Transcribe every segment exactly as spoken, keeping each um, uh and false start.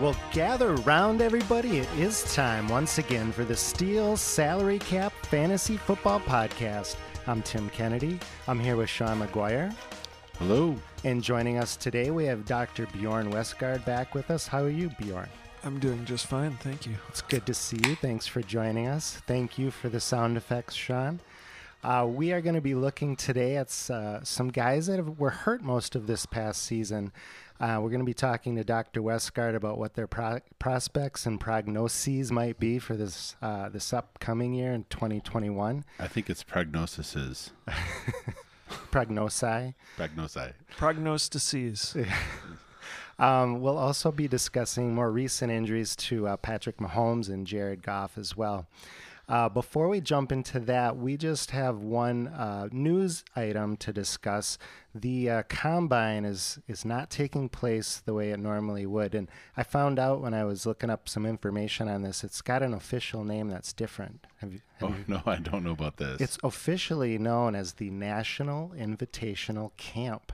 Well, gather round, everybody. It is time once again for the Steel Salary Cap Fantasy Football Podcast. I'm Tim Kennedy. I'm here with Sean McGuire. Hello. And joining us today, we have Doctor Bjorn Westgard back with us. How are you, Bjorn? I'm doing just fine, thank you. It's good to see you. Thanks for joining us. Thank you for the sound effects, Sean. Uh, we are going to be looking today at uh, some guys that have, were hurt most of this past season. Uh, we're going to be talking to Doctor Westgard about what their pro- prospects and prognoses might be for this uh, this upcoming year in twenty twenty-one. I think it's prognoses. Prognosi. Prognosi. Prognoses. Um, we'll also be discussing more recent injuries to uh, Patrick Mahomes and Jared Goff as well. Uh, before we jump into that, we just have one uh, news item to discuss. The uh, Combine is, is not taking place the way it normally would. And I found out when I was looking up some information on this, it's got an official name that's different. Have you, have oh, you, no, I don't know about this. It's officially known as the National Invitational Camp.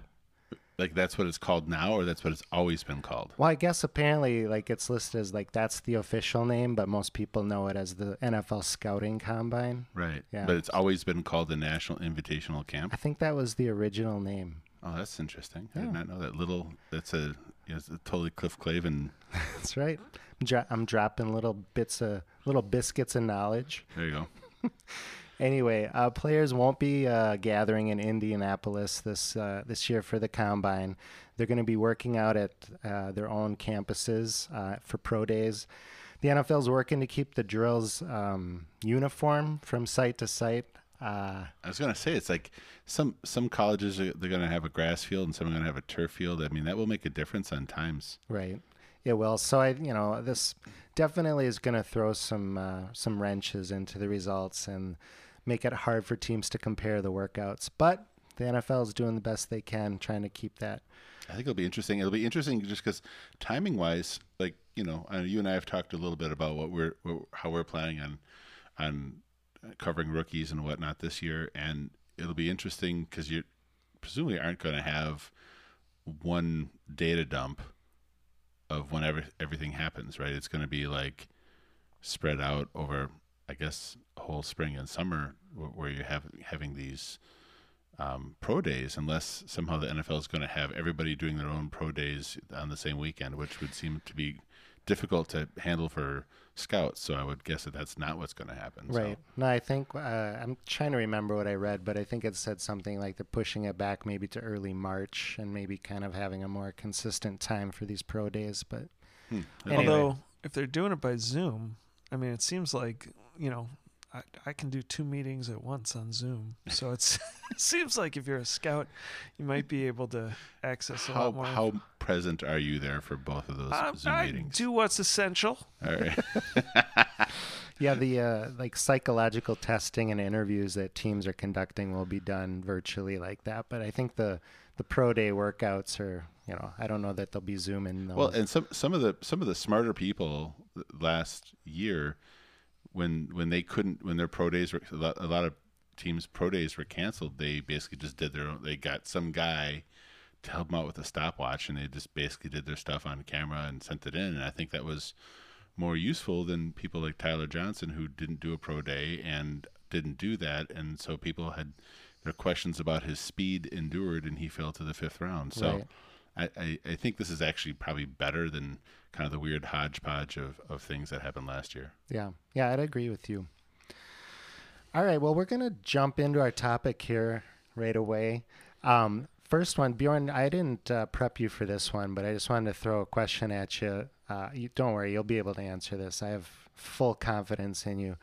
Like, that's what it's called now, or that's what it's always been called? Well, I guess apparently, like, it's listed as, like, that's the official name, but most people know it as the N F L Scouting Combine. Right. Yeah. But it's always been called the National Invitational Camp? I think that was the original name. Oh, that's interesting. Yeah. I did not know that little, that's a, you know, it's a totally Cliff Clavin. That's right. I'm, dro- I'm dropping little bits of, little biscuits of knowledge. There you go. Anyway, uh, players won't be uh, gathering in Indianapolis this uh, this year for the Combine. They're going to be working out at uh, their own campuses uh, for pro days. The N F L's working to keep the drills um, uniform from site to site. Uh, I was going to say, it's like some some colleges, are, they're going to have a grass field and some are going to have a turf field. I mean, that will make a difference on times. Right. It will. So, I, you know, this definitely is going to throw some uh, some wrenches into the results and make it hard for teams to compare the workouts. But the N F L is doing the best they can, trying to keep that. I think it'll be interesting. It'll be interesting just because timing-wise, like, you know, you and I have talked a little bit about what we're how we're planning on on covering rookies and whatnot this year, and it'll be interesting because you presumably aren't going to have one data dump of whenever everything happens, right? It's going to be like spread out over, I guess, whole spring and summer where you're have, having these um, pro days, unless somehow the N F L is going to have everybody doing their own pro days on the same weekend, which would seem to be difficult to handle for scouts. So I would guess that that's not what's going to happen. Right. So. No, I think, uh, I'm trying to remember what I read, but I think it said something like they're pushing it back maybe to early March and maybe kind of having a more consistent time for these pro days. But hmm. anyway. Although if they're doing it by Zoom, I mean, it seems like, you know, I, I can do two meetings at once on Zoom. So it's, it seems like if you're a scout, you might be able to access a how, lot more. How present are you there for both of those um, Zoom I meetings? I do what's essential. All right. Yeah, the uh, like psychological testing and interviews that teams are conducting will be done virtually like that. But I think the, the pro day workouts are, you know, I don't know that they'll be Zoom in those. Well, and some some of the some of the smarter people last year, When when they couldn't, when their pro days were, a lot, a lot of teams' pro days were canceled, they basically just did their own, they got some guy to help them out with a stopwatch, and they just basically did their stuff on camera and sent it in. And I think that was more useful than people like Tyler Johnson, who didn't do a pro day and didn't do that. And so people had their questions about his speed endured, and he fell to the fifth round. So right. I, I, I think this is actually probably better than kind of the weird hodgepodge of, of things that happened last year. Yeah. Yeah, I'd agree with you. All right. Well, we're going to jump into our topic here right away. Um, first one, Bjorn, I didn't uh, prep you for this one, but I just wanted to throw a question at you. Uh, you don't worry. You'll be able to answer this. I have full confidence in you.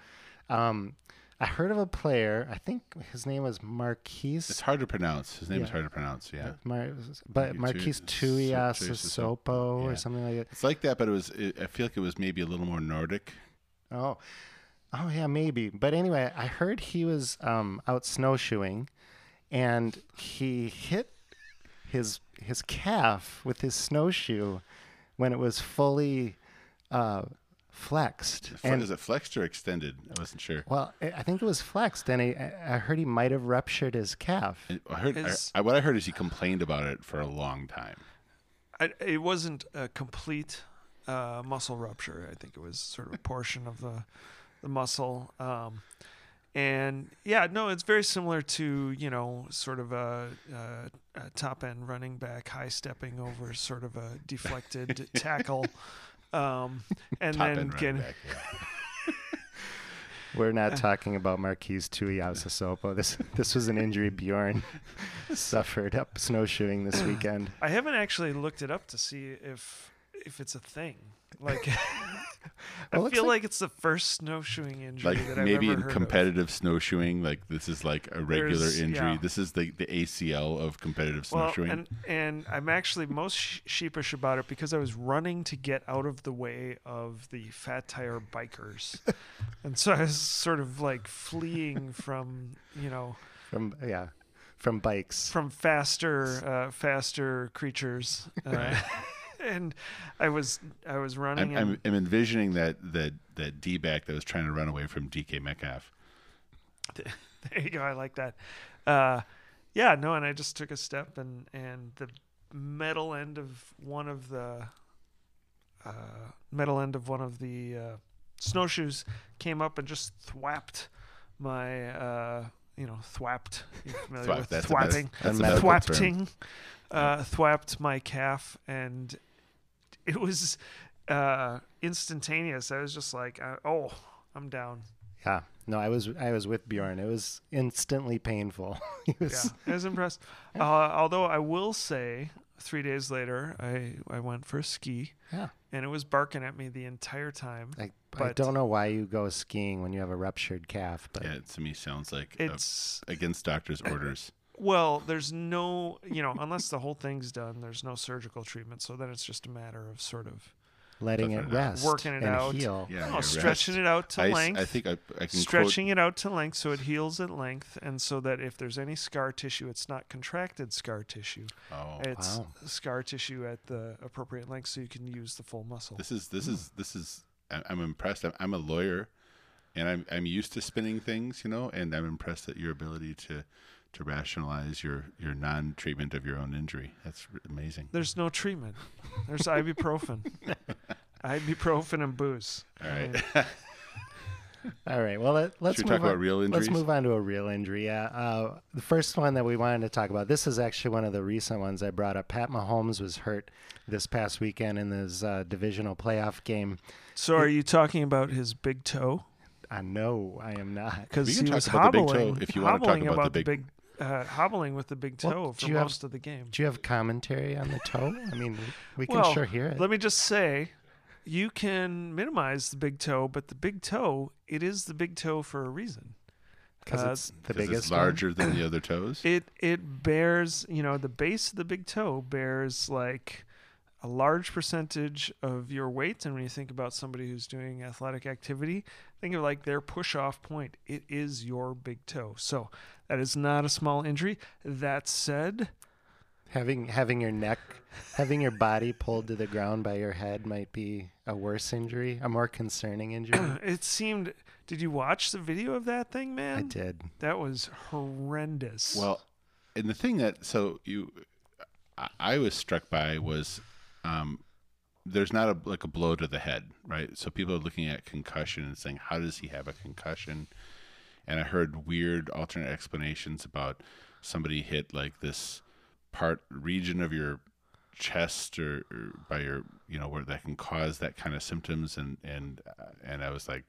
Um, I heard of a player. I think his name was Marquise. It's hard to pronounce. His name yeah. is hard to pronounce. Yeah. Mar- but Marquise Tuiasosopo yeah. or something like that. It's like that, but it was. It, I feel like it was maybe a little more Nordic. Oh, oh yeah, maybe. But anyway, I heard he was um, out snowshoeing, and he hit his his calf with his snowshoe when it was fully. Uh, Flexed. And is it flexed or extended? I wasn't sure. Well, I think it was flexed, and I, I heard he might have ruptured his calf. I heard his, I, what I heard is he complained about it for a long time. I, it wasn't a complete uh, muscle rupture. I think it was sort of a portion of the the muscle. Um, and yeah, no, it's very similar to you know sort of a, a, a top end running back high stepping over sort of a deflected tackle. Um, and Top then again, back, yeah. We're not talking about Marquise Tuiasosopo. This this was an injury Bjorn suffered up snowshoeing this weekend. I haven't actually looked it up to see if if it's a thing. Like, well, I feel like, like it's the first snowshoeing injury like that I've maybe ever in heard competitive of. Snowshoeing. Like this is like a regular There's, injury. Yeah. This is the, the A C L of competitive snowshoeing. Well, and, and I'm actually most sheepish about it because I was running to get out of the way of the fat tire bikers, and so I was sort of like fleeing from you know from yeah from bikes from faster uh, faster creatures. Uh, right. And I was I was running. I'm, I'm, I'm envisioning that that that D back that was trying to run away from D K Metcalf. There you go. I like that. Uh, yeah, no, and I just took a step, and, and the metal end of one of the uh, metal end of one of the uh, snowshoes came up and just thwapped my uh, you know thwapped. You're familiar Thwap, with that's thwapping? That's thwapting. Uh, thwapped my calf, and it was uh, instantaneous. I was just like, oh, I'm down. Yeah. No, I was I was with Bjorn. It was instantly painful. was... Yeah, I was impressed. Yeah. Uh, although I will say three days later, I, I went for a ski, yeah. and it was barking at me the entire time. I, but I don't know why you go skiing when you have a ruptured calf. But yeah, it to me sounds like it's a, against doctor's orders. Well, there's no, you know, unless the whole thing's done, there's no surgical treatment. So then it's just a matter of sort of letting it rest, working it out, heal. Yeah, no, stretching it out to I, length. I think I, I can stretching quote... it out to length so it heals at length, and so that if there's any scar tissue, it's not contracted scar tissue. Oh, it's wow. scar tissue at the appropriate length, so you can use the full muscle. This is this mm. is this is. I'm impressed. I'm, I'm a lawyer, and I'm I'm used to spinning things, you know, and I'm impressed at your ability to. to rationalize your, your non-treatment of your own injury. That's amazing. There's no treatment. There's ibuprofen. Ibuprofen and booze. All right. All right. Well, let, let's Should move we talk on. About real injuries? Let's move on to a real injury. Yeah. Uh, the first one that we wanted to talk about, this is actually one of the recent ones I brought up. Pat Mahomes was hurt this past weekend in his uh, divisional playoff game. So are it, you talking about his big toe? I know I am not. Because he was hobbling about the big uh, hobbling with the big toe well, for most have, of the game. Do you have commentary on the toe? I mean, we can well, sure hear it. Let me just say, you can minimize the big toe, but the big toe, it is the big toe for a reason. Because uh, it's the biggest. It's larger one. Than the other toes? It it bears, you know, the base of the big toe bears like a large percentage of your weight. And when you think about somebody who's doing athletic activity, think of like their push-off point. It is your big toe. So that is not a small injury. That said, having having your neck, having your body pulled to the ground by your head might be a worse injury, a more concerning injury. It seemed, did you watch the video of that thing, man? I did. That was horrendous. Well, and the thing that, so you, I, I was struck by was, Um, there's not a, like a blow to the head, right? So people are looking at concussion and saying, how does he have a concussion? And I heard weird alternate explanations about somebody hit like this part region of your chest or, or by your, you know, where that can cause that kind of symptoms. And, and, uh, and I was like,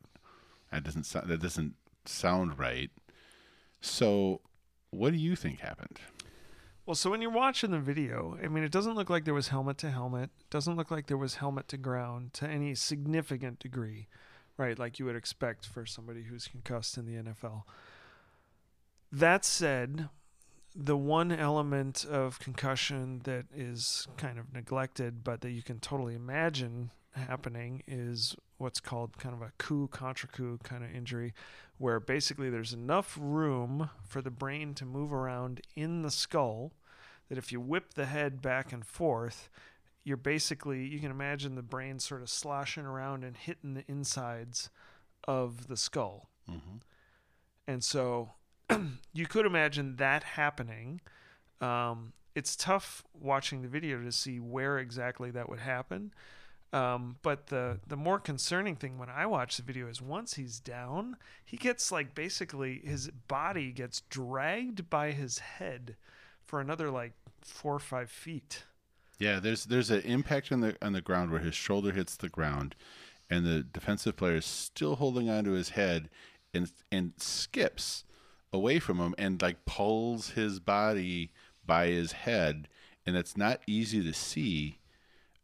that doesn't sound, that doesn't sound right. So what do you think happened? Well, so when you're watching the video, I mean, it doesn't look like there was helmet to helmet. It doesn't look like there was helmet to ground to any significant degree, right? Like you would expect for somebody who's concussed in the N F L. That said, the one element of concussion that is kind of neglected, but that you can totally imagine happening, is what's called kind of a coup contra coup kind of injury, where basically there's enough room for the brain to move around in the skull that if you whip the head back and forth, you're basically, you can imagine the brain sort of sloshing around and hitting the insides of the skull. Mm-hmm. And so you could imagine that happening. Um, it's tough watching the video to see where exactly that would happen. Um, but the, the more concerning thing when I watch the video is once he's down, he gets like basically his body gets dragged by his head for another like four or five feet. Yeah, there's there's an impact on the on the ground where his shoulder hits the ground, and the defensive player is still holding onto his head and and skips away from him and like pulls his body by his head, and it's not easy to see.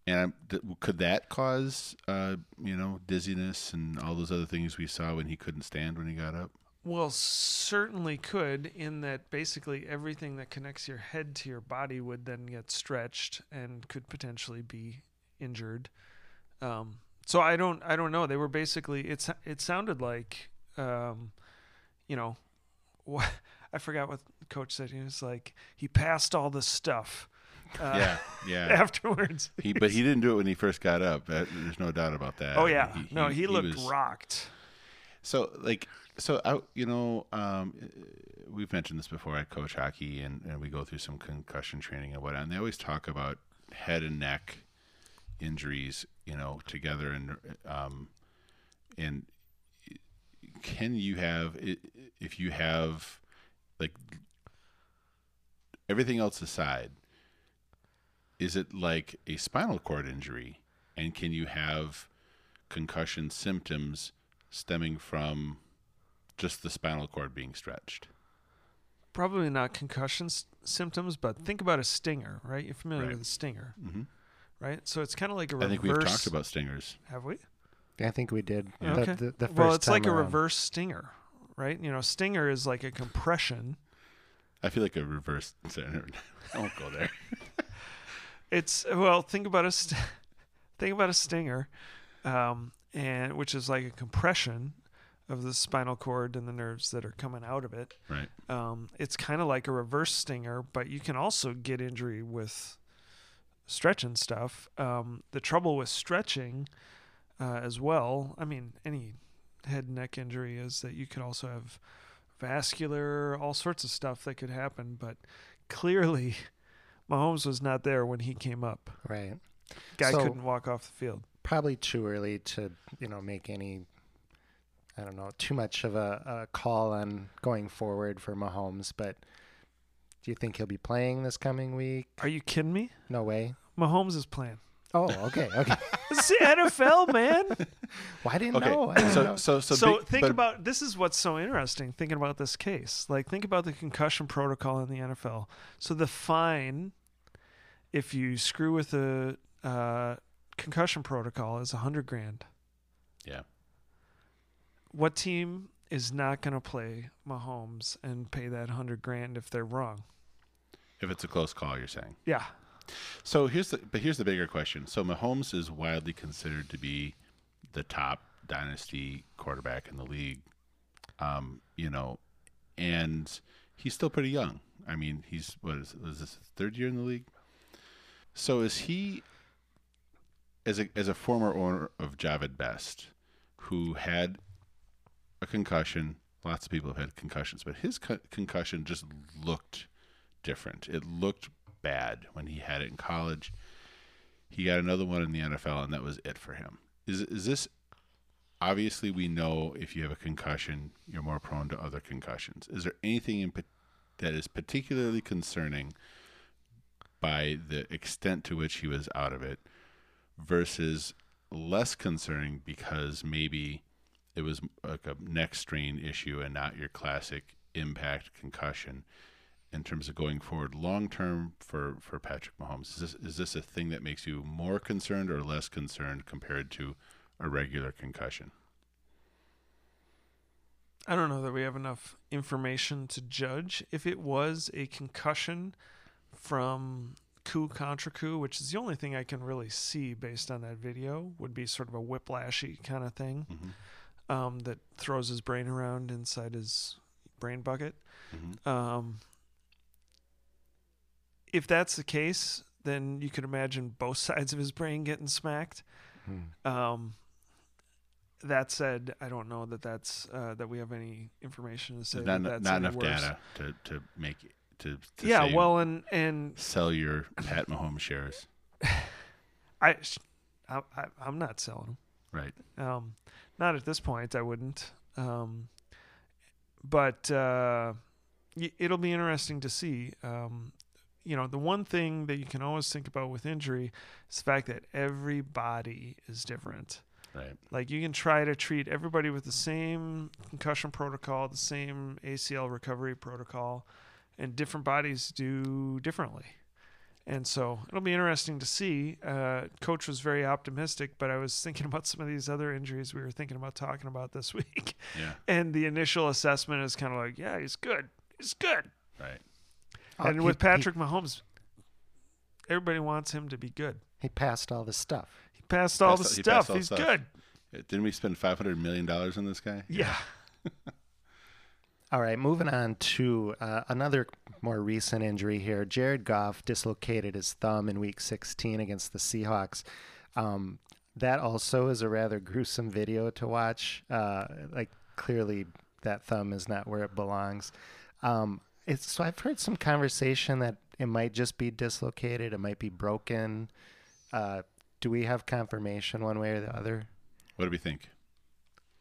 And th- could that cause uh, you know, dizziness and all those other things we saw when he couldn't stand when he got up? Well, certainly could, in that basically everything that connects your head to your body would then get stretched and could potentially be injured. Um, so I don't I don't know. They were basically, it's it sounded like um, you know, what, I forgot what the coach said. He was like, he passed all the stuff. Uh, yeah, yeah. Afterwards, he, but he didn't do it when he first got up. There's no doubt about that. Oh yeah, he, he, no, he, he looked was, rocked. So like, so I, you know, um, we've mentioned this before. I coach hockey, and, and we go through some concussion training and whatnot. And they always talk about head and neck injuries, you know, together. And um, and can you have if you have like everything else aside? Is it like a spinal cord injury, and can you have concussion symptoms stemming from just the spinal cord being stretched? Probably not concussion s- symptoms, but think about a stinger, right? You're familiar right. with a stinger, mm-hmm. right? So it's kind of like a reverse. I think we've talked about stingers. Have we? I think we did. Yeah. Okay. The, the, the first well, it's time like around. A reverse stinger, right? You know, stinger is like a compression. I feel like a reverse. I won't go there. It's well. Think about a st- think about a stinger, um, and which is like a compression of the spinal cord and the nerves that are coming out of it. Right. Um, it's kind of like a reverse stinger, but you can also get injury with stretching stuff. Um, the trouble with stretching, uh, as well. I mean, any head and neck injury is that you could also have vascular, all sorts of stuff that could happen. But clearly, Mahomes was not there when he came up. Right. Guy so, couldn't walk off the field. Probably too early to, you know, make any, I don't know, too much of a, a call on going forward for Mahomes. But do you think he'll be playing this coming week? Are you kidding me? No way. Mahomes is playing. Oh, okay, okay. It's the N F L, man. Well, I didn't okay. know. I didn't so, know. So, so, so big, think but, about this is what's so interesting. Thinking about this case, like think about the concussion protocol in the N F L. So the fine, if you screw with the uh, concussion protocol, is a hundred grand. Yeah. What team is not going to play Mahomes and pay that hundred grand if they're wrong? If it's a close call, you're saying. Yeah. So here's the but here's the bigger question. So Mahomes is widely considered to be the top dynasty quarterback in the league, um, you know, and he's still pretty young. I mean, he's what is, is this his third year in the league? So is he as a as a former owner of Jahvid Best, who had a concussion? Lots of people have had concussions, but his co- concussion just looked different. It looked bad when he had it in college. He got another one in the N F L, and that was it for him. Is is this obviously we know if you have a concussion, you're more prone to other concussions. Is there anything in, that is particularly concerning by the extent to which he was out of it versus less concerning because maybe it was like a neck strain issue and not your classic impact concussion? In terms of going forward long term for, for Patrick Mahomes, is this, is this a thing that makes you more concerned or less concerned compared to a regular concussion? I don't know that we have enough information to judge if it was a concussion from coup contra coup, which is the only thing I can really see based on that video, would be sort of a whiplashy kind of thing, mm-hmm. um, that throws his brain around inside his brain bucket. Mm-hmm. Um, if that's the case, then you could imagine both sides of his brain getting smacked. Mm-hmm. Um, that said, I don't know that that's uh, that we have any information to say. Not, that that's not enough worse. data to to make it. To, to yeah, well, and, and sell your Pat Mahomes shares. I, I, I'm not selling them. Right. Um, not at this point. I wouldn't. Um, but uh, it'll be interesting to see. Um, you know, the one thing that you can always think about with injury is the fact that everybody is different. Right. Like, you can try to treat everybody with the same concussion protocol, the same A C L recovery protocol, and different bodies do differently. And so it'll be interesting to see. Uh, Coach was very optimistic, but I was thinking about some of these other injuries we were thinking about talking about this week. Yeah. And the initial assessment is kind of like, yeah, he's good. He's good. Right. Uh, and he, with Patrick he, Mahomes, everybody wants him to be good. He passed all the stuff. He passed all he passed, the he stuff. All he's stuff. good. Didn't we spend five hundred million dollars on this guy? Yeah. yeah. All right, moving on to uh, another more recent injury here. Jared Goff dislocated his thumb in week sixteen against the Seahawks. Um, that also is a rather gruesome video to watch. Uh, like, clearly that thumb is not where it belongs. Um, it's, so I've heard some conversation that it might just be dislocated. It might be broken. Uh, do we have confirmation one way or the other? What do we think?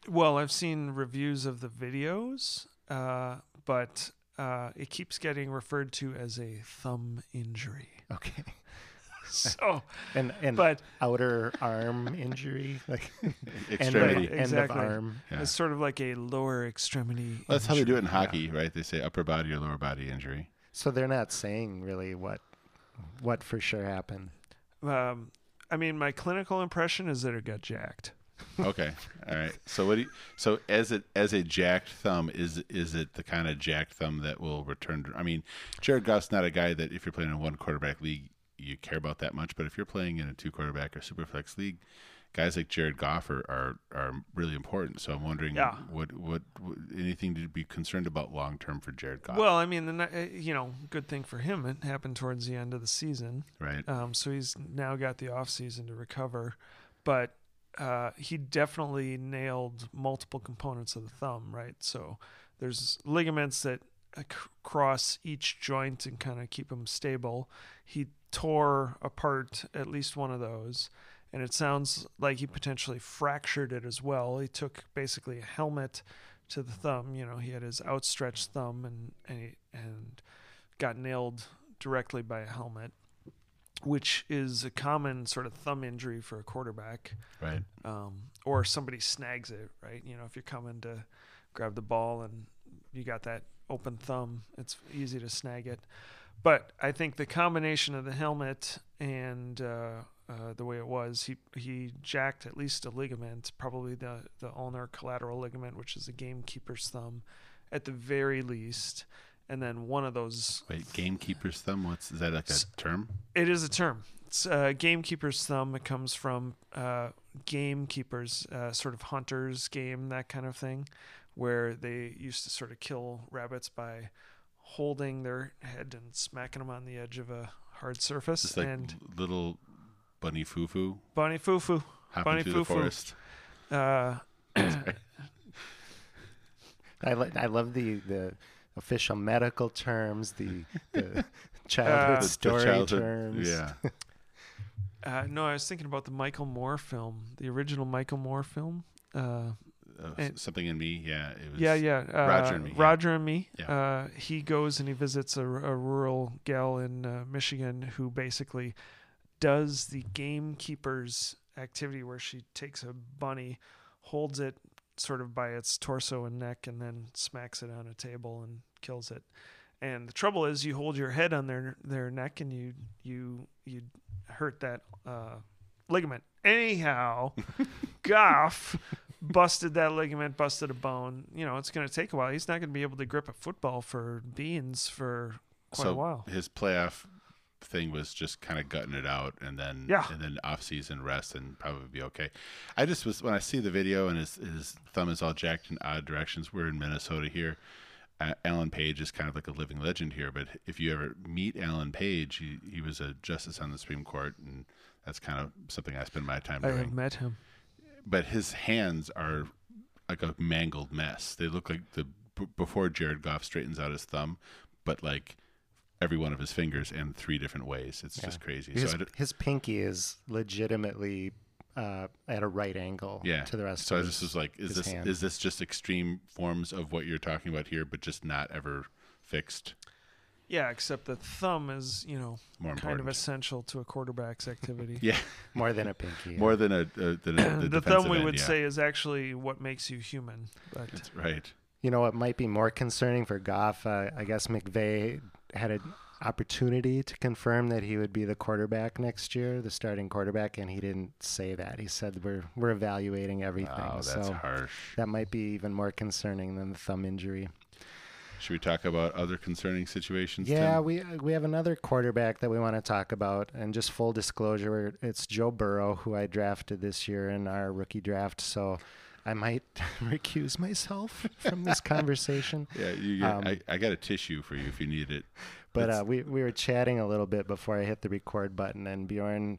Well, I've seen reviews of the videos. Uh, but uh, it keeps getting referred to as a thumb injury. Okay. So and and but, outer arm injury, like extremity, end of, exactly. end of arm. Yeah. It's sort of like a lower extremity. Well, that's injury. How they do it in hockey, yeah. right? They say upper body or lower body injury. So they're not saying really what what for sure happened. Um, I mean, my clinical impression is that it got jacked. Okay. All right. So what do you, so as it as a jacked thumb, is is it the kind of jacked thumb that will return to, I mean, Jared Goff's not a guy that if you're playing in a one quarterback league you care about that much, but if you're playing in a two quarterback or super flex league, guys like Jared Goff are are, are really important. So I'm wondering yeah. what, what what anything to be concerned about long term for Jared Goff. Well, I mean, the you know, good thing for him, it happened towards the end of the season. Right. Um so he's now got the offseason to recover, but Uh, he definitely nailed multiple components of the thumb, right? So there's ligaments that uh, c- cross each joint and kind of keep them stable. He tore apart at least one of those, and it sounds like he potentially fractured it as well. He took basically a helmet to the thumb. You know, he had his outstretched thumb and and, he, and got nailed directly by a helmet, which is a common sort of thumb injury for a quarterback. Right. Um, or somebody snags it, right? You know, if you're coming to grab the ball and you got that open thumb, it's easy to snag it. But I think the combination of the helmet and uh, uh, the way it was, he he jacked at least a ligament, probably the, the ulnar collateral ligament, which is a gamekeeper's thumb at the very least. And then one of those. Wait, gamekeeper's thumb? What's is that like a term? It is a term. It's uh, gamekeeper's thumb. It comes from uh, gamekeepers, uh, sort of hunters' game, that kind of thing, where they used to sort of kill rabbits by holding their head and smacking them on the edge of a hard surface. It's like and little bunny foo-foo. Bunny foo-foo. Hopping bunny through foo-foo. The forest. Uh, I lo- I love the the. Official medical terms, the, the childhood uh, story the childhood, terms. Yeah. uh, no, I was thinking about the Michael Moore film, the original Michael Moore film. Uh, uh, and, something in me, yeah. It was yeah, yeah. Uh, Roger and me. Roger yeah. and me. Yeah. Uh, he goes and he visits a, a rural gal in uh, Michigan who basically does the gamekeeper's activity where she takes a bunny, holds it, sort of by its torso and neck, and then smacks it on a table and kills it. And the trouble is, you hold your head on their their neck and you you you hurt that uh ligament. Anyhow, Goff busted that ligament, busted a bone. You know, it's going to take a while. He's not going to be able to grip a football for beans for quite so a while. His playoff thing was just kind of gutting it out, and then yeah. and then off season rest and probably be okay. I just was when I see the video and his his thumb is all jacked in odd directions. We're in Minnesota here. Uh, Alan Page is kind of like a living legend here, but if you ever meet Alan Page, he, he was a justice on the Supreme Court, and that's kind of something I spend my time doing. I have met him. But his hands are like a mangled mess. They look like the b- before Jared Goff straightens out his thumb, but like every one of his fingers in three different ways. It's yeah. just crazy. His, so I d- his pinky is legitimately Uh, at a right angle yeah. to the rest so of his So this is like, is this hand. Is this just extreme forms of what you're talking about here, but just not ever fixed? Yeah, except the thumb is, you know, more kind important. Of essential to a quarterback's activity. yeah. More than a pinky. More than a, a, than a the, the thumb we end, would yeah. say is actually what makes you human. But that's right. You know, what might be more concerning for Goff, uh, I guess McVay had a... opportunity to confirm that he would be the quarterback next year, the starting quarterback, and he didn't say that. He said we're we're evaluating everything. Oh, that's so harsh. That might be even more concerning than the thumb injury. Should we talk about other concerning situations? Yeah, Tim? we we have another quarterback that we want to talk about, and just full disclosure, it's Joe Burrow, who I drafted this year in our rookie draft. So I might recuse myself from this conversation. Yeah, you get, um, I, I got a tissue for you if you need it. But uh, we, we were chatting a little bit before I hit the record button, and Bjorn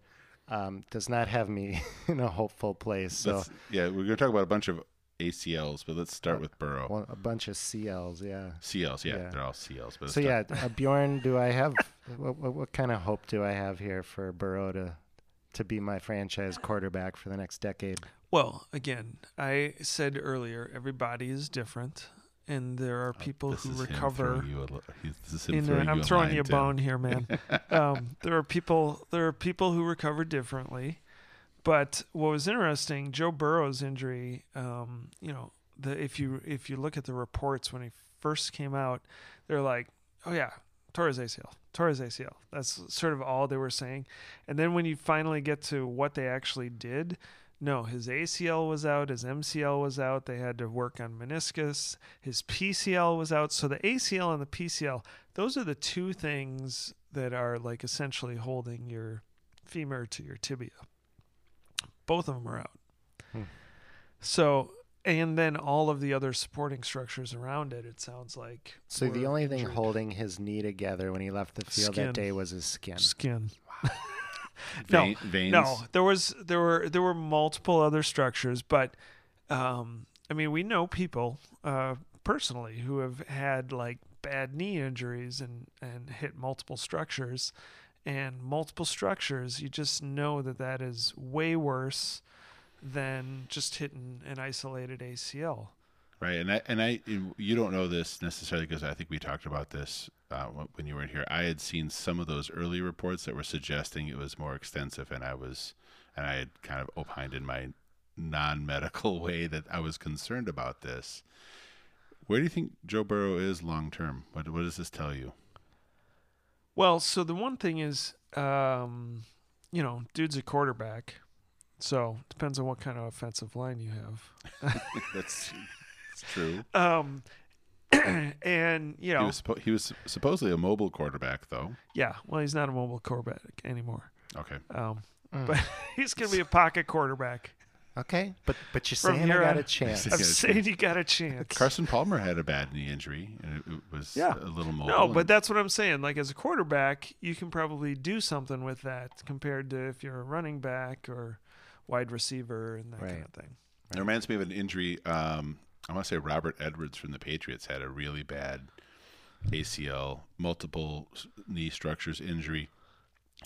um, does not have me in a hopeful place. So yeah, we're going to talk about a bunch of A C Ls, but let's start uh, with Burrow. Well, a bunch of C Ls, yeah. C Ls, yeah, yeah. They're all C Ls. But so yeah, uh, Bjorn, do I have what, what, what kind of hope do I have here for Burrow to to be my franchise quarterback for the next decade? Well, again, I said earlier, everybody is different, and there are people oh, who recover. I'm throwing you a bone here, man. um, there are people. There are people who recover differently. But what was interesting, Joe Burrow's injury. Um, you know, the, if you if you look at the reports when he first came out, they're like, oh yeah. tore his A C L, tore his A C L. That's sort of all they were saying. And then when you finally get to what they actually did, no, his A C L was out, his M C L was out, they had to work on meniscus, his P C L was out. So the A C L and the P C L, those are the two things that are like essentially holding your femur to your tibia. Both of them are out. Hmm. So... and then all of the other supporting structures around it, it sounds like. So the only thing injured. holding his knee together when he left the field skin. that day was his skin. Skin. Wow. no, Veins? no, there was there were there were multiple other structures, but um, I mean, we know people uh, personally who have had like bad knee injuries and, and hit multiple structures, and multiple structures. You just know that that is way worse than just hitting an isolated A C L. Right. And I, and I, you don't know this necessarily because I think we talked about this uh, when you weren't here. I had seen some of those early reports that were suggesting it was more extensive. And I was, and I had kind of opined in my non-medical way that I was concerned about this. Where do you think Joe Burrow is long-term? What, what does this tell you? Well, so the one thing is, um, you know, dude's a quarterback. So depends on what kind of offensive line you have. that's, that's true. Um, and you know he was, suppo- he was supposedly a mobile quarterback, though. Yeah, well, he's not a mobile quarterback anymore. Okay. Um, mm. but he's gonna be a pocket quarterback. Okay, but but you're saying you got a chance. I'm saying you got a chance. Carson Palmer had a bad knee injury, and it, it was yeah. a little mobile. No, but that's what I'm saying. Like, as a quarterback, you can probably do something with that compared to if you're a running back or wide receiver and that right. kind of thing. Right. It reminds me of an injury. Um, I want to say Robert Edwards from the Patriots had a really bad A C L, multiple knee structures injury.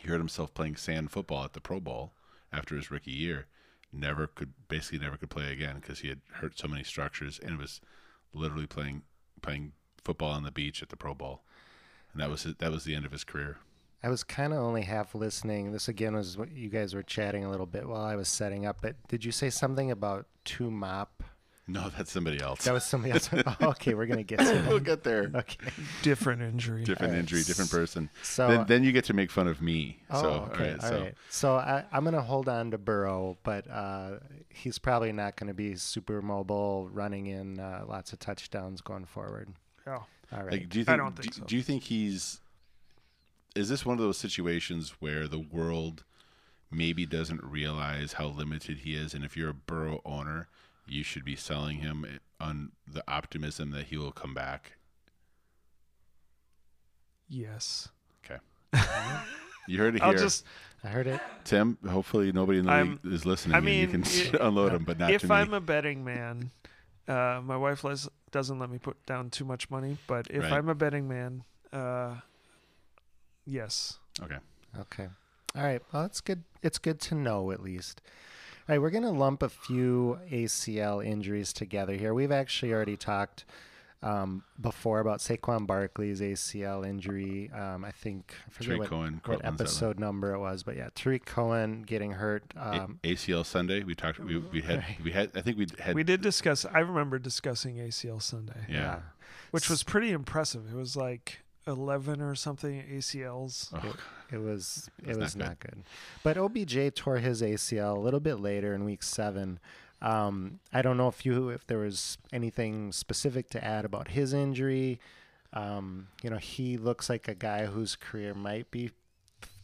He hurt himself playing sand football at the Pro Bowl after his rookie year. Never could, basically never could play again because he had hurt so many structures, and it was literally playing playing football on the beach at the Pro Bowl. And that was his, that was the end of his career. I was kind of only half listening. This, again, was what you guys were chatting a little bit while I was setting up. But did you say something about two mop No, that's somebody else. That was somebody else. Oh, okay, we're going to get to We'll get there. Okay. Different injury. Different right. injury, different person. So Then, then you get to make fun of me. Oh, so, okay. All right. All so, right. so I, I'm going to hold on to Burrow, but uh, he's probably not going to be super mobile, running in uh, lots of touchdowns going forward. Yeah. All right. Like, do you think, I don't think do, so. Do you think he's – is this one of those situations where the world maybe doesn't realize how limited he is, and if you're a Burrow owner – you should be selling him on the optimism that he will come back? Yes. Okay. You heard it here. I'll just, I heard it. Tim, hopefully nobody in the I'm, league is listening. I mean, and you can it, unload him, but not if to me. If I'm a betting man, uh, my wife les- doesn't let me put down too much money, but if right. I'm a betting man, uh, yes. Okay. Okay. All right. Well, it's good. It's good to know at least. All right, we're going to lump a few A C L injuries together here. We've actually already talked um, before about Saquon Barkley's A C L injury. Um, I think I forget what, Cohen, what episode number it was, but yeah, Tariq Cohen getting hurt. Um, a- ACL Sunday. We talked. We, we had. Right. We had. I think we had. We did discuss. I remember discussing A C L Sunday. Yeah, yeah. Which was pretty impressive. It was like eleven or something A C Ls. Oh. It, it was it That's was not good. not good. But O B J tore his A C L a little bit later in week seven. Um, I don't know if you if there was anything specific to add about his injury. Um, you know, he looks like a guy whose career might be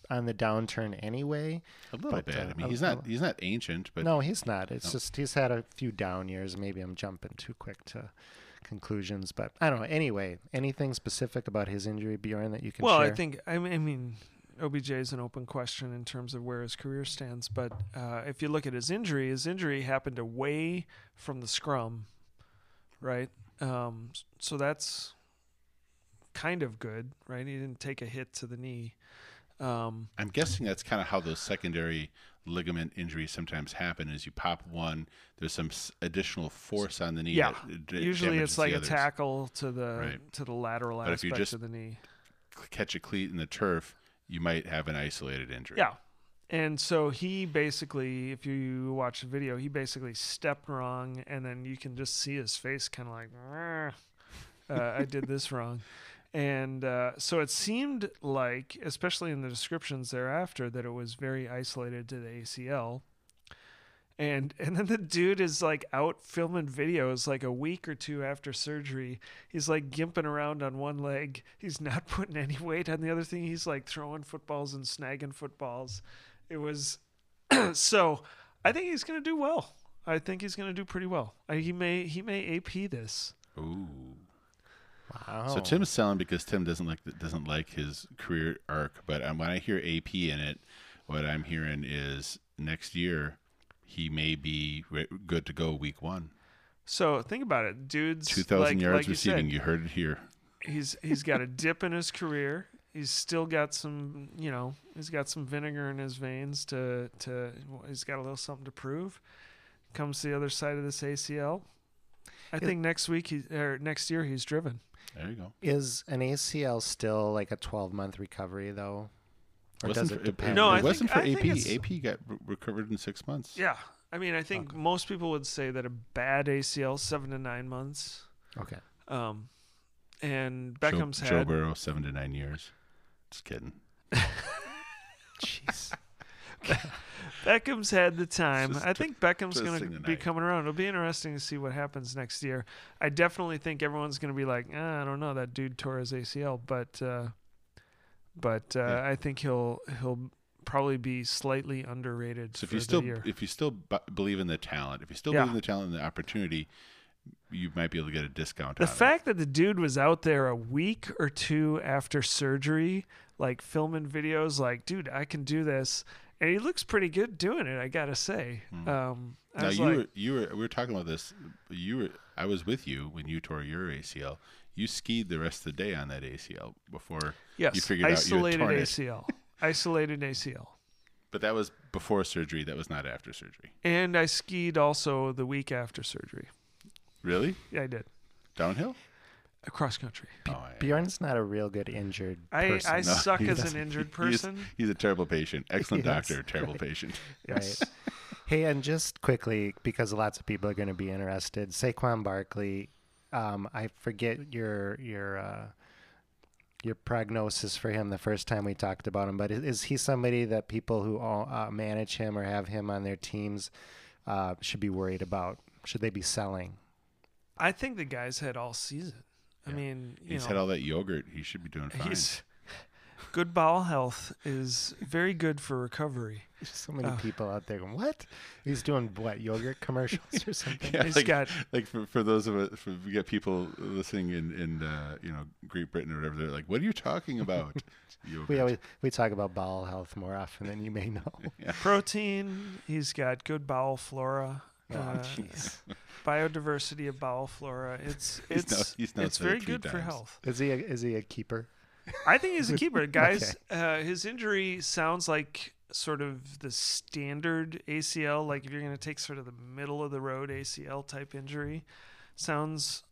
on the downturn anyway. A little but, bit. Uh, I mean, he's little, not he's not ancient, but no, he's not. It's no. just he's had a few down years. Maybe I'm jumping too quick to conclusions, but I don't know. Anyway, anything specific about his injury, Bjorn, that you can well, share? Well, I think, I mean, O B J is an open question in terms of where his career stands, but uh, if you look at his injury, his injury happened away from the scrum, right? Um, so that's kind of good, right? He didn't take a hit to the knee. Um, I'm guessing that's kind of how those secondary ligament injuries sometimes happen, is you pop one, there's some additional force on the knee. Yeah, that d- usually it's like a tackle to the right. to the lateral but aspect if you just of the knee. Catch a cleat in the turf, you might have an isolated injury. Yeah, and so he basically, if you watch the video, he basically stepped wrong, and then you can just see his face kind of like, uh, I did this wrong. And uh, so it seemed like, especially in the descriptions thereafter, that it was very isolated to the A C L. And and then the dude is like out filming videos like a week or two after surgery. He's like gimping around on one leg. He's not putting any weight on the other thing. He's like throwing footballs and snagging footballs. It was so I think he's going to do well. I think he's going to do pretty well. I, he may he may A P this. Ooh. Wow. So Tim's selling because Tim doesn't like doesn't like his career arc, but um, when I hear A P in it, what I'm hearing is next year he may be re- good to go week one. So think about it, dudes. Two thousand like, yards like receiving. You, said, you heard it here. He's he's got a dip in his career. He's still got some, you know, he's got some vinegar in his veins to to. He's got a little something to prove. Comes to the other side of this A C L. I it, think next week he, or next year he's driven. There you go. Is an A C L still like a twelve-month recovery, though? Or does it depend? No, it wasn't for A P. A P got re- recovered in six months. Yeah. I mean, I think okay. most people would say that a bad A C L is seven to nine months. Okay. Um, and Beckham's Joe, had... Joe Burrow, seven to nine years. Just kidding. Jeez. Beckham's had the time. Just, I think Beckham's going to be coming around. It'll be interesting to see what happens next year. I definitely think everyone's going to be like, ah, I don't know, that dude tore his A C L, but uh, but uh, yeah. I think he'll he'll probably be slightly underrated. So if for you still the year. if you still b- believe in the talent, if you still yeah. believe in the talent and the opportunity, you might be able to get a discount. The fact that the dude was out there a week or two after surgery, like filming videos, like, dude, I can do this. And he looks pretty good doing it, I gotta say. Mm. Um, I now was you like, were you were we were talking about this. You were I was with you when you tore your A C L. You skied the rest of the day on that A C L before yes, you figured out you had torn it. Isolated A C L. Isolated A C L. But that was before surgery. That was not after surgery. And I skied also the week after surgery. Really? Yeah, I did. Downhill? Cross country. B- oh, yeah. Bjorn's not a real good injured person. I, I no, suck as an injured person. He's, he's a terrible patient. Excellent yes, doctor, terrible right. patient. Yes. Right. Hey, and just quickly, because lots of people are going to be interested, Saquon Barkley, um, I forget your your uh, your prognosis for him the first time we talked about him, but is, is he somebody that people who all, uh, manage him or have him on their teams uh, should be worried about? Should they be selling? I think the guy's had all season. I yeah. mean, you he's know, had all that yogurt. He should be doing fine. Good bowel health is very good for recovery. There's so many uh, people out there going, what? He's doing what, yogurt commercials or something? Yeah, he's like, got like for, for those of us, for, we got people listening in, in uh, you know, Great Britain or whatever. They're like, what are you talking about? we always we talk about bowel health more often than you may know. Yeah. Protein. He's got good bowel flora. Oh, uh, biodiversity of bowel flora. It's it's he's no, he's no it's very good times. for health. Is he a, is he a keeper? I think he's a keeper. Guys, okay. uh, his injury sounds like sort of the standard A C L, like if you're going to take sort of the middle of the road A C L type injury. Sounds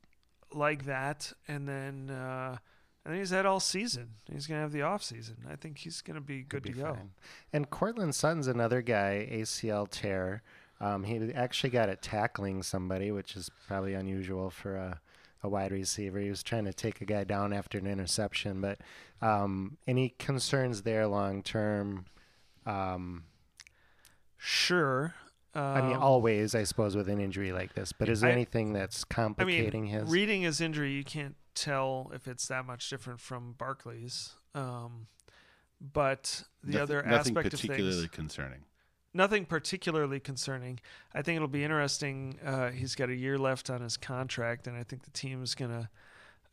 like that. And then uh, and then he's had all season. He's going to have the off season. I think he's going to be good be to fine. go. And Cortland Sutton's another guy, A C L tear. Um, he actually got it tackling somebody, which is probably unusual for a a wide receiver. He was trying to take a guy down after an interception, but um, any concerns there long term? Um, sure. Um, I mean, always, I suppose, with an injury like this, but is there I, anything that's complicating I mean, his? Reading his injury, you can't tell if it's that much different from Barkley's, um, but the nothing, other aspect nothing particularly of things, concerning. Nothing particularly concerning. I think it'll be interesting. Uh, he's got a year left on his contract, and I think the team's gonna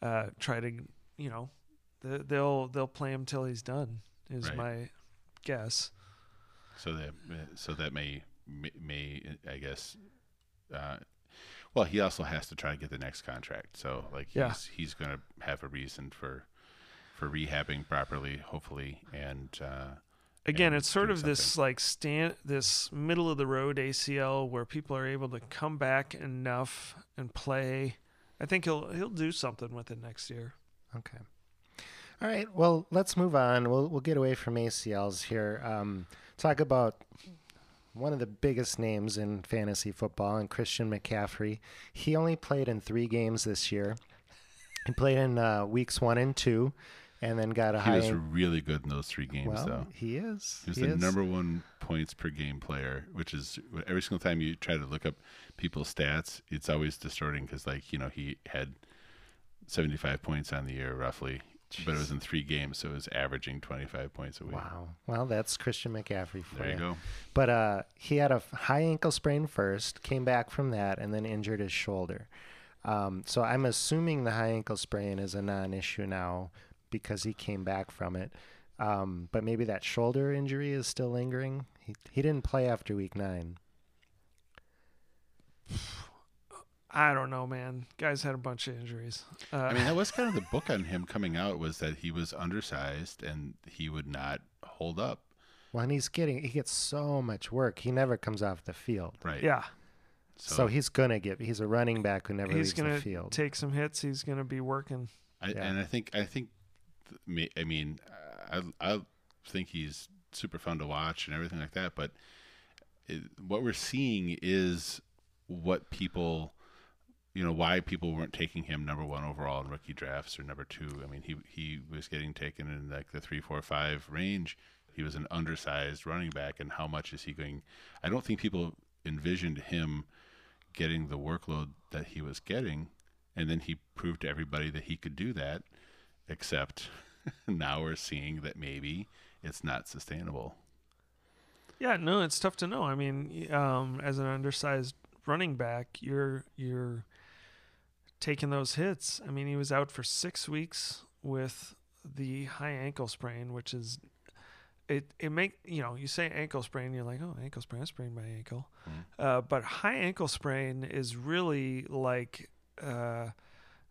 uh, try to, you know, th- they'll they'll play him till he's done. Is right. my guess. So that so that may may, may I guess. Uh, well, he also has to try to get the next contract. So like he's yeah. he's gonna have a reason for for rehabbing properly, hopefully, and. Uh, Again, it's sort of something. this like stand, this middle of the road A C L where people are able to come back enough and play. I think he'll he'll do something with it next year. Okay. All right. Well, let's move on. We'll we'll get away from A C Ls here. Um, talk about one of the biggest names in fantasy football, and Christian McCaffrey. He only played in three games this year. He played in uh, weeks one and two. And then got a he high. He was end. really good in those three games, well, though. He is. He was he the is. number one points per game player, which is every single time you try to look up people's stats, it's always distorting because, like, you know, he had seventy-five points on the year, roughly, Jeez. but it was in three games, so it was averaging twenty-five points a week. Wow. Well, that's Christian McCaffrey for you. There you go. But uh, he had a high ankle sprain first, came back from that, and then injured his shoulder. Um, so I'm assuming the high ankle sprain is a non-issue now, because he came back from it. Um, but maybe that shoulder injury is still lingering. He he didn't play after week nine. I don't know, man. Guy's had a bunch of injuries. Uh, I mean, that was kind of the book on him coming out, was that he was undersized and he would not hold up. Well, and he's getting, he gets so much work. He never comes off the field. Right. Yeah. So, so he's going to get, he's a running back who never leaves the field. He's going to take some hits. He's going to be working. I, yeah. And I think, I think, I mean, I I think he's super fun to watch and everything like that, but it, what we're seeing is what people, you know, why people weren't taking him number one overall in rookie drafts or number two. I mean, he he was getting taken in like the three, four, five range. He was an undersized running back, and how much is he going? I don't think people envisioned him getting the workload that he was getting, and then he proved to everybody that he could do that. Except now we're seeing that maybe it's not sustainable. Yeah, no, it's tough to know. I mean, um, as an undersized running back, you're you're taking those hits. I mean, he was out for six weeks with the high ankle sprain, which is it. It make you know you say ankle sprain, you're like, oh, ankle sprain, I sprained my ankle, mm-hmm. uh, but high ankle sprain is really like uh,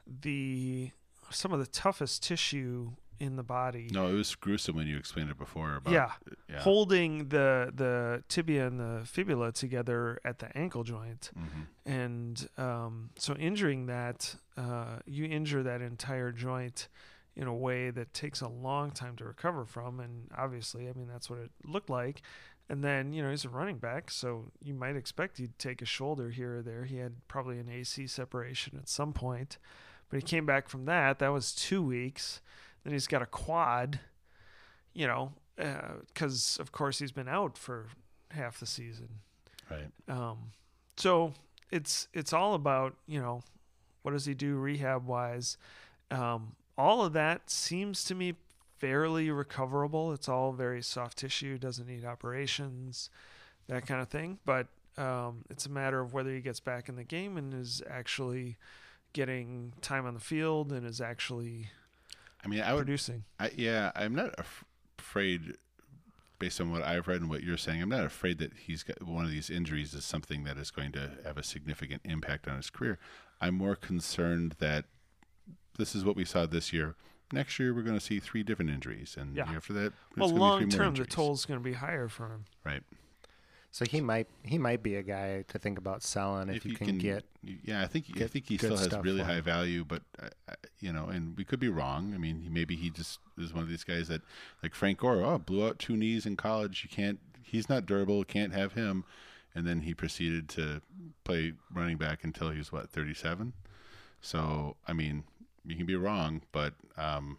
the some of the toughest tissue in the body. No, it was gruesome when you explained it before. About, yeah. yeah. Holding the, the tibia and the fibula together at the ankle joint. Mm-hmm. And um, so injuring that, uh, you injure that entire joint in a way that takes a long time to recover from. And obviously, I mean, that's what it looked like. And then, you know, he's a running back, so you might expect he'd take a shoulder here or there. He had probably an A C separation at some point, but he came back from that. That was two weeks. Then he's got a quad, you know, because, uh, of course, he's been out for half the season. Right. Um, so it's it's all about, you know, what does he do rehab-wise? Um, all of that seems to me fairly recoverable. It's all very soft tissue, doesn't need operations, that kind of thing. But um, it's a matter of whether he gets back in the game and is actually getting time on the field and is actually I mean, I would, producing. I, yeah, I'm not af- afraid, based on what I've read and what you're saying, I'm not afraid that he's got one of these injuries is something that is going to have a significant impact on his career. I'm more concerned that this is what we saw this year. Next year, we're going to see three different injuries, and yeah. after that, it's well, long term, the toll is going to be higher for him. Right. So he might he might be a guy to think about selling if, if you, you can, can get. Yeah, I think I think he still has really high value, but uh, you know, and we could be wrong. I mean, maybe he just is one of these guys that, like Frank Gore, oh, blew out two knees in college. You can't. He's not durable. Can't have him. And then he proceeded to play running back until he was what thirty-seven. So I mean. You can be wrong, but um,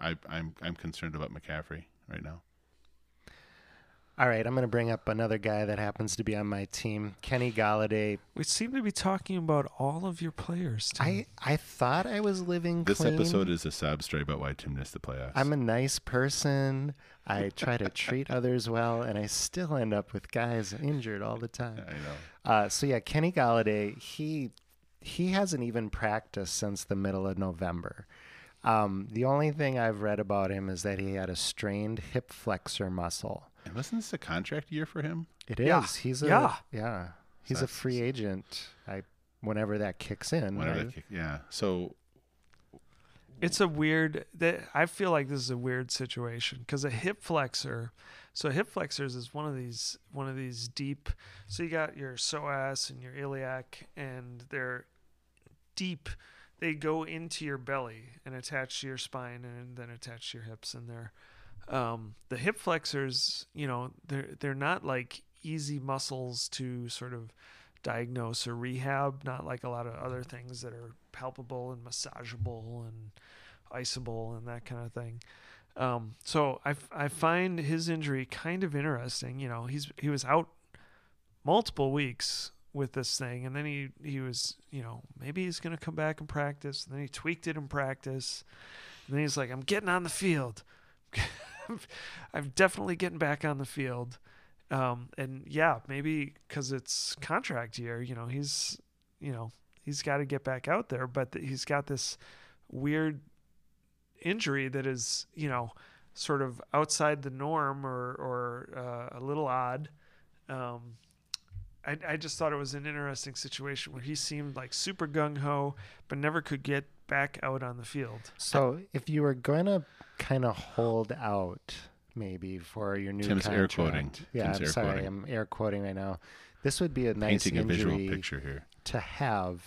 I, I'm I'm concerned about McCaffrey right now. All right, I'm going to bring up another guy that happens to be on my team, Kenny Galladay. We seem to be talking about all of your players. Tim. I I thought I was living clean. This episode is a sob story about why Tim missed the playoffs. I'm a nice person. I try to treat others well, and I still end up with guys injured all the time. I know. Uh, so yeah, Kenny Galladay, he. He hasn't even practiced since the middle of November. Um, the only thing I've read about him is that he had a strained hip flexor muscle. And wasn't this a contract year for him? It is. Yeah. He's a yeah. yeah. He's so a free agent. I whenever that kicks in. Whenever right? that kick, yeah. So it's a weird. That I feel like this is a weird situation because a hip flexor. So hip flexors is one of these one of these deep. So you got your psoas and your iliac, and they're deep, they go into your belly and attach to your spine and then attach to your hips. And they're um the hip flexors, you know, they're they're not like easy muscles to sort of diagnose or rehab, not like a lot of other things that are palpable and massageable and iceable and that kind of thing. Um so I, I find his injury kind of interesting. You know, he's he was out multiple weeks with this thing, and then he he was, you know, maybe he's going to come back and practice, and then he tweaked it in practice, and then he's like, I'm getting on the field. I'm definitely getting back on the field. Um and yeah, maybe because it's contract year, you know, he's you know he's got to get back out there, but th- he's got this weird injury that is, you know, sort of outside the norm or or uh, a little odd. um I, I just thought it was an interesting situation where he seemed like super gung-ho, but never could get back out on the field. So if you were going to kind of hold out maybe for your new Tim's contract. Air quoting. Yeah, Tim's I'm air sorry. Quoting. I'm air quoting right now. This would be a nice Painting injury a visual picture here. To have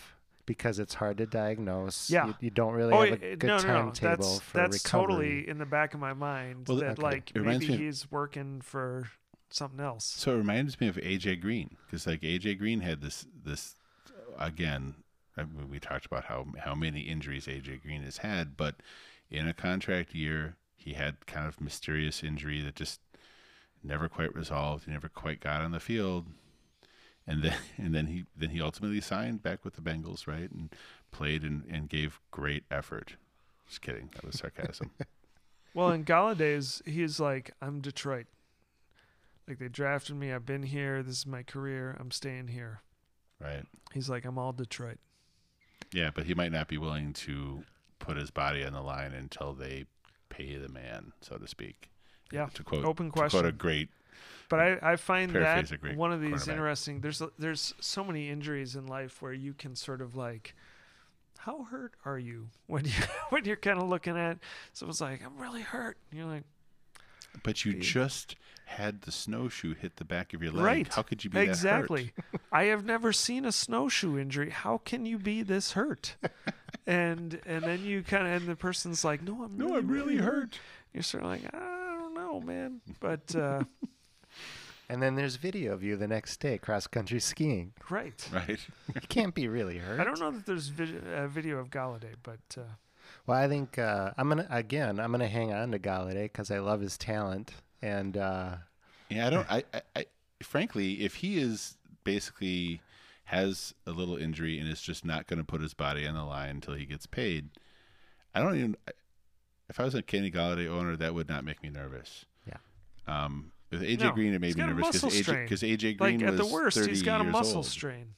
because it's hard to diagnose. Yeah. You, you don't really oh, have a good no, no, timetable no. That's, for that's recovery. That's totally in the back of my mind well, that okay. like maybe of- he's working for – something else. So it reminds me of A J Green, because like A J Green had this this again. I mean, we talked about how how many injuries A J Green has had, but in a contract year, he had kind of mysterious injury that just never quite resolved. He never quite got on the field, and then and then he then he ultimately signed back with the Bengals, right, and played and, and gave great effort. Just kidding, that was sarcasm. Well, in Galladay's, he's like, I'm Detroit. Like, they drafted me. I've been here. This is my career. I'm staying here. Right. He's like, I'm all Detroit. Yeah, but he might not be willing to put his body on the line until they pay the man, so to speak. Yeah. To quote, open question. To quote a great. But I, I find that one of these interesting. There's there's so many injuries in life where you can sort of like, how hurt are you when you when you're kind of looking at someone's like, I'm really hurt. And you're like. But you just had the snowshoe hit the back of your leg. Right. How could you be exactly. that hurt? I have never seen a snowshoe injury. How can you be this hurt? and and then you kind of, and the person's like, no, I'm no, really, I'm really hurt. hurt. You're sort of like, I don't know, man. But. Uh, and then there's video of you the next day cross-country skiing. Right. Right. You can't be really hurt. I don't know that there's vid- a video of Galladay, but. Uh, well, I think uh, I'm gonna again. I'm gonna hang on to Galladay because I love his talent. And uh, yeah, I don't. I, I, I, frankly, if he is basically has a little injury and is just not going to put his body on the line until he gets paid, I don't even. If I was a Kenny Galladay owner, that would not make me nervous. Yeah. Um, with A J no, Green, it made me nervous because A J, A J Green like, was at the worst, thirty he's got a muscle old. strain.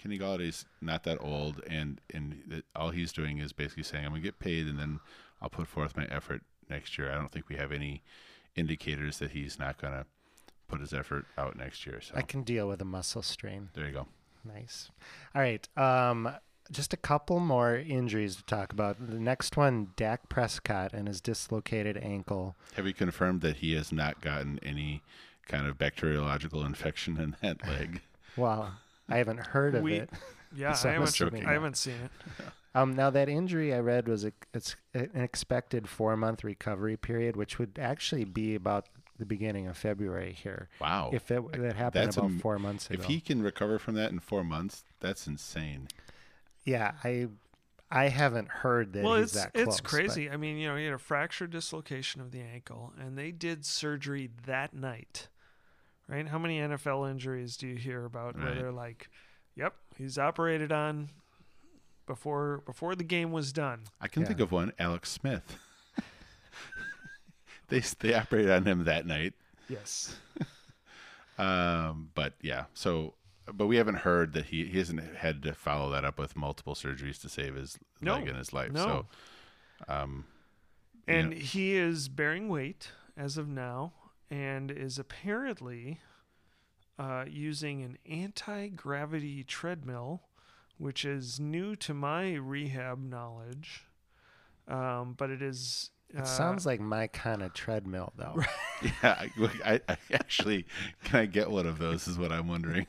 Kenny Galladay's not that old, and and it, all he's doing is basically saying, "I'm gonna get paid, and then I'll put forth my effort next year." I don't think we have any indicators that he's not going to put his effort out next year. So I can deal with a muscle strain. There you go. Nice. All right. Um, just a couple more injuries to talk about. The next one, Dak Prescott and his dislocated ankle. Have you confirmed that he has not gotten any kind of bacteriological infection in that leg? Wow. I haven't heard of we, it. Yeah, so I, haven't, I haven't seen it. Um, now, that injury I read was a, it's an expected four-month recovery period, which would actually be about the beginning of February here. Wow. If it, that happened that's about a, four months ago. If he can recover from that in four months, that's insane. Yeah, I I haven't heard that well, he's it's, that close. Well, it's crazy. But. I mean, you know, he had a fractured dislocation of the ankle, and they did surgery that night. Right? How many N F L injuries do you hear about right. where they're like, yep, he's operated on before before the game was done? I can yeah. think of one, Alex Smith. they they operated on him that night. Yes. um, but yeah, so but we haven't heard that he, he hasn't had to follow that up with multiple surgeries to save his no, leg and his life. No. So um and you know. He is bearing weight as of now. And is apparently uh, using an anti-gravity treadmill, which is new to my rehab knowledge. Um, but it is. Uh, it sounds like my kind of treadmill, though. yeah, I, I actually, can I get one of those? Is what I'm wondering.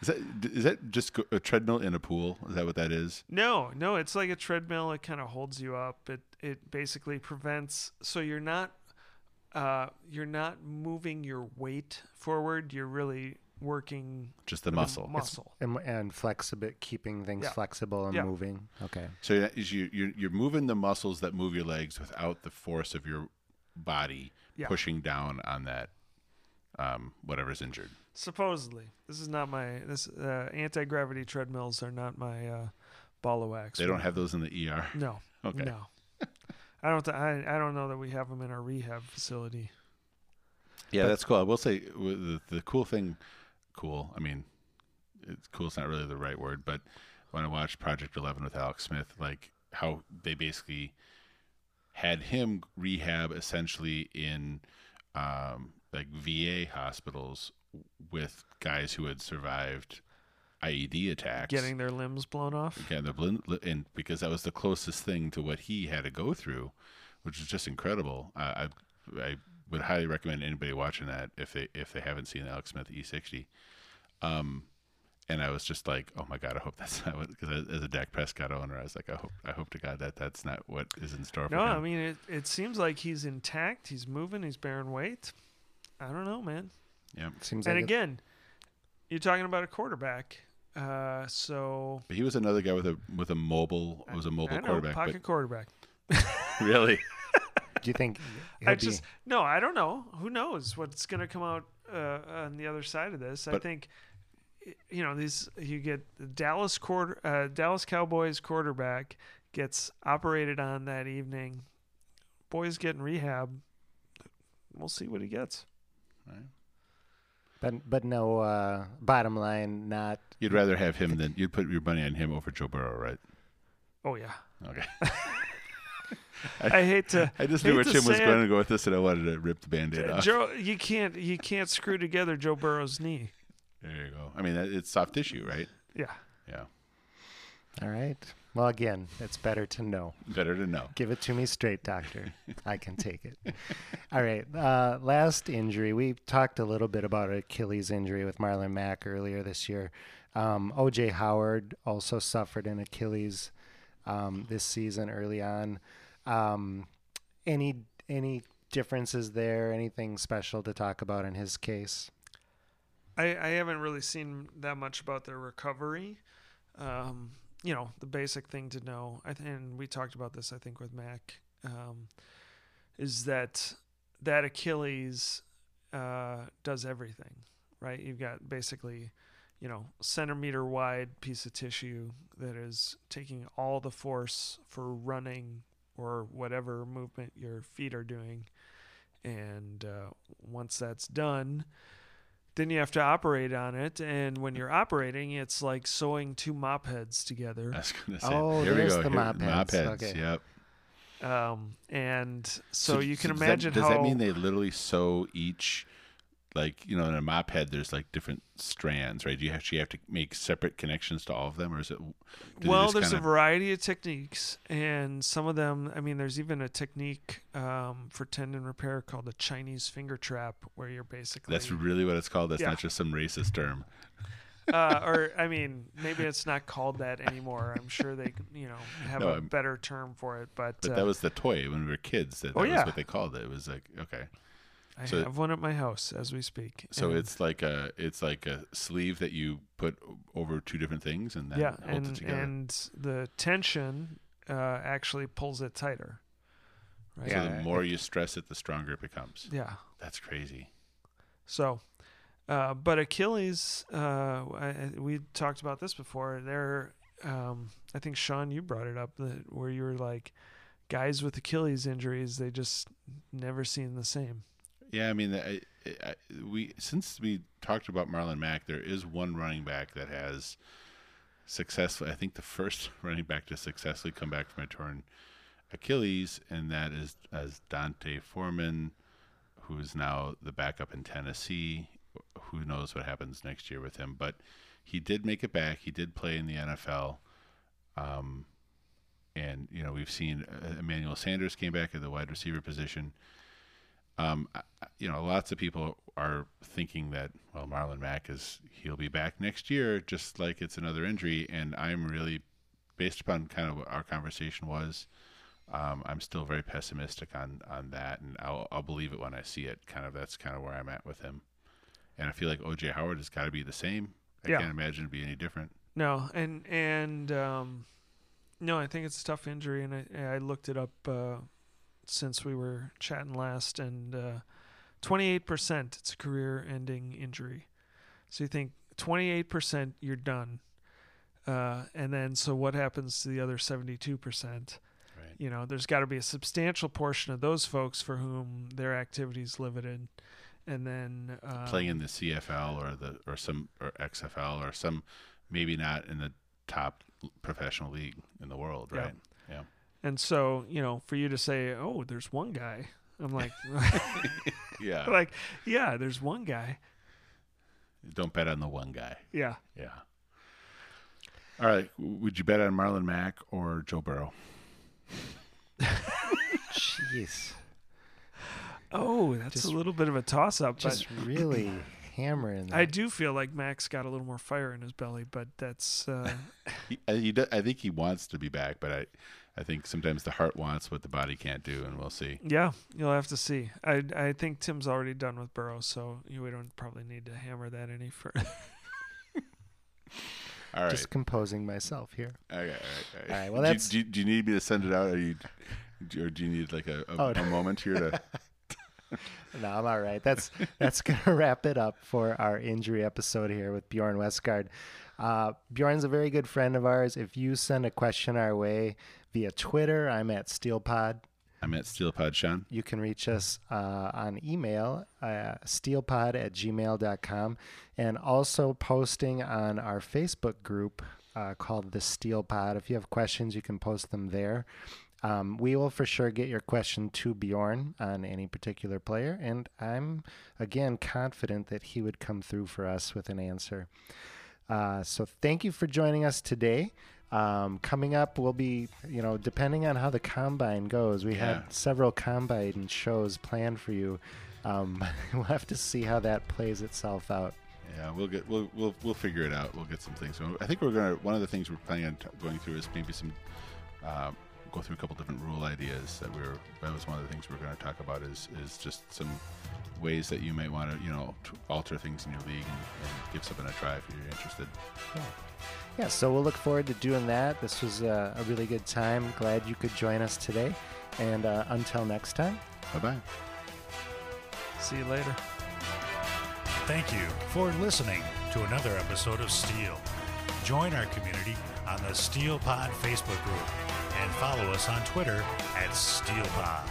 Is that is that just a treadmill in a pool? Is that what that is? No, no, it's like a treadmill. It kind of holds you up. It it basically prevents so you're not. Uh, you're not moving your weight forward. You're really working just the muscle, muscle, and, and flexible, keeping things yeah. flexible and yeah. moving. Okay. So that is you, you're you're moving the muscles that move your legs without the force of your body yeah. pushing down on that um, whatever's injured. Supposedly, this is not my this uh, anti-gravity treadmills are not my uh, ball of wax. They right? don't have those in the E R. No. Okay. No. I don't. Th- I, I don't know that we have them in our rehab facility. Yeah, but that's cool. I will say the, the cool thing. Cool. I mean, it's cool. It's not really the right word, but when I watched Project eleven with Alex Smith, like how they basically had him rehab essentially in um, like V A hospitals with guys who had survived I E D attacks, getting their limbs blown off. Yeah, the blin- and because that was the closest thing to what he had to go through, which is just incredible. Uh, I I would highly recommend anybody watching that if they if they haven't seen Alex Smith E sixty. Um, and I was just like, oh my god, I hope that's not what. Because as a Dak Prescott owner, I was like, I hope I hope to God that that's not what is in store. No, for him. No, I mean it. It seems like he's intact. He's moving. He's bearing weight. I don't know, man. Yeah, seems. And like again, it. You're talking about a quarterback. Uh, so but he was another guy with a with a mobile it was a mobile I know, quarterback pocket but... quarterback. Really? Do you think? I be... just no. I don't know. Who knows what's going to come out uh, on the other side of this? But, I think you know these. You get the Dallas quarter uh, Dallas Cowboys quarterback gets operated on that evening. Boy's getting rehab. We'll see what he gets. All right. But but no, uh, bottom line, not. You'd rather have him than you'd put your money on him over Joe Burrow, right? Oh yeah. Okay. I, I hate to. I just knew where Tim was going to go with this, and I wanted to rip the Band-Aid off. Joe, you can't you can't screw together Joe Burrow's knee. There you go. I mean, it's soft tissue, right? Yeah. Yeah. All right. Well, again, it's better to know. Better to know. Give it to me straight, doctor. I can take it. All right. Uh, last injury. We talked a little bit about Achilles injury with Marlon Mack earlier this year. Um, O J. Howard also suffered an Achilles um, this season early on. Um, any any differences there? Anything special to talk about in his case? I, I haven't really seen that much about their recovery. Um, you know, the basic thing to know, I th- and we talked about this, I think, with Mac, um, is that that Achilles uh, does everything, right? You've got basically, you know, centimeter wide piece of tissue that is taking all the force for running or whatever movement your feet are doing. And uh, once that's done, then you have to operate on it, and when you're operating, it's like sewing two mop heads together. I was going to say, oh, here there's we go. the Here, mop heads. Mop heads, okay. Yep. Um, and so, so you can so imagine does that, how... Does that mean they literally sew each, like, you know, in a mop head, there's like different strands, right? Do you actually have to make separate connections to all of them, or is it... Well, there's kinda... a variety of techniques, and some of them, I mean, there's even a technique um, for tendon repair called the Chinese finger trap, where you're basically... That's really what it's called. That's yeah. not just some racist term. uh, or, I mean, maybe it's not called that anymore. I'm sure they, you know, have no, a I'm... better term for it, but... But uh, that was the toy when we were kids. That, that oh, was yeah. what they called it. It was like, okay... I so, have one at my house as we speak. So and it's like a it's like a sleeve that you put over two different things and then yeah, holds and, it together. And the tension uh, actually pulls it tighter. Right? So yeah, the more it, you stress it, the stronger it becomes. Yeah, that's crazy. So, uh, but Achilles, uh, I, we talked about this before. There, um, I think Sean, you brought it up that where you were like, guys with Achilles injuries, they just never seem the same. Yeah, I mean, I, I, we since we talked about Marlon Mack, there is one running back that has successfully, I think the first running back to successfully come back from a torn Achilles, and that is as Dante Foreman, who is now the backup in Tennessee. Who knows what happens next year with him, but he did make it back. He did play in the N F L. Um, and, you know, we've seen uh, Emmanuel Sanders came back at the wide receiver position. Um, you know, lots of people are thinking that, well, Marlon Mack is, he'll be back next year, just like it's another injury. And I'm really, based upon kind of what our conversation was, um, I'm still very pessimistic on, on that. And I'll, I'll believe it when I see it. Kind of, that's kind of where I'm at with him. And I feel like O J. Howard has got to be the same. I yeah. can't imagine it be any different. No. And, and, um, no, I think it's a tough injury. And I, I looked it up, uh, since we were chatting last, and uh, twenty-eight percent, it's a career-ending injury. So you think twenty-eight percent, you're done. Uh, and then so what happens to the other seventy-two percent? Right. You know, there's got to be a substantial portion of those folks for whom their activity is limited. And then um, playing in the C F L or the or some or X F L or some, maybe not in the top professional league in the world, right? Yeah. yeah. And so, you know, for you to say, oh, there's one guy, I'm like, yeah, like, yeah, there's one guy. Don't bet on the one guy. Yeah. Yeah. All right. Would you bet on Marlon Mack or Joe Burrow? Jeez. Oh, that's just, a little bit of a toss up. Just but really hammering that. I do feel like Mack's got a little more fire in his belly, but that's. Uh... he, he does, I think he wants to be back, but I. I think sometimes the heart wants what the body can't do, and we'll see. Yeah, you'll have to see. I I think Tim's already done with Burrow, so we don't probably need to hammer that any further. All right. Just composing myself here. Okay, all right, all right. All right, well, that's... Do, do, do you need me to send it out, or, you, or do you need like a, a, oh, no. a moment here to... No, I'm all right. That's that's going to wrap it up for our injury episode here with Bjorn Westgard. Uh, Bjorn's a very good friend of ours. If you send a question our way via Twitter, I'm at SteelPod. I'm at SteelPod, Sean. You can reach us uh, on email, uh, steelpod at gmail dot com, and also posting on our Facebook group uh, called The SteelPod. If you have questions, you can post them there. Um, we will for sure get your question to Bjorn on any particular player, and I'm, again, confident that he would come through for us with an answer. Uh, so thank you for joining us today. Um, coming up, we'll be, you know, depending on how the combine goes, we yeah. had several combine shows planned for you. Um, we'll have to see how that plays itself out. Yeah, we'll get we'll we'll we'll figure it out. We'll get some things. I think we're gonna one of the things we're planning on t- going through is maybe some uh, go through a couple different rule ideas that we were. That was one of the things we we're going to talk about is is just some ways that you might want to you know t- alter things in your league and, and give something a try if you're interested. Yeah. Yeah, so we'll look forward to doing that. This was a, a really good time. Glad you could join us today. And uh, until next time. Bye-bye. See you later. Thank you for listening to another episode of Steel. Join our community on the Steel Pod Facebook group and follow us on Twitter at Steel Pod.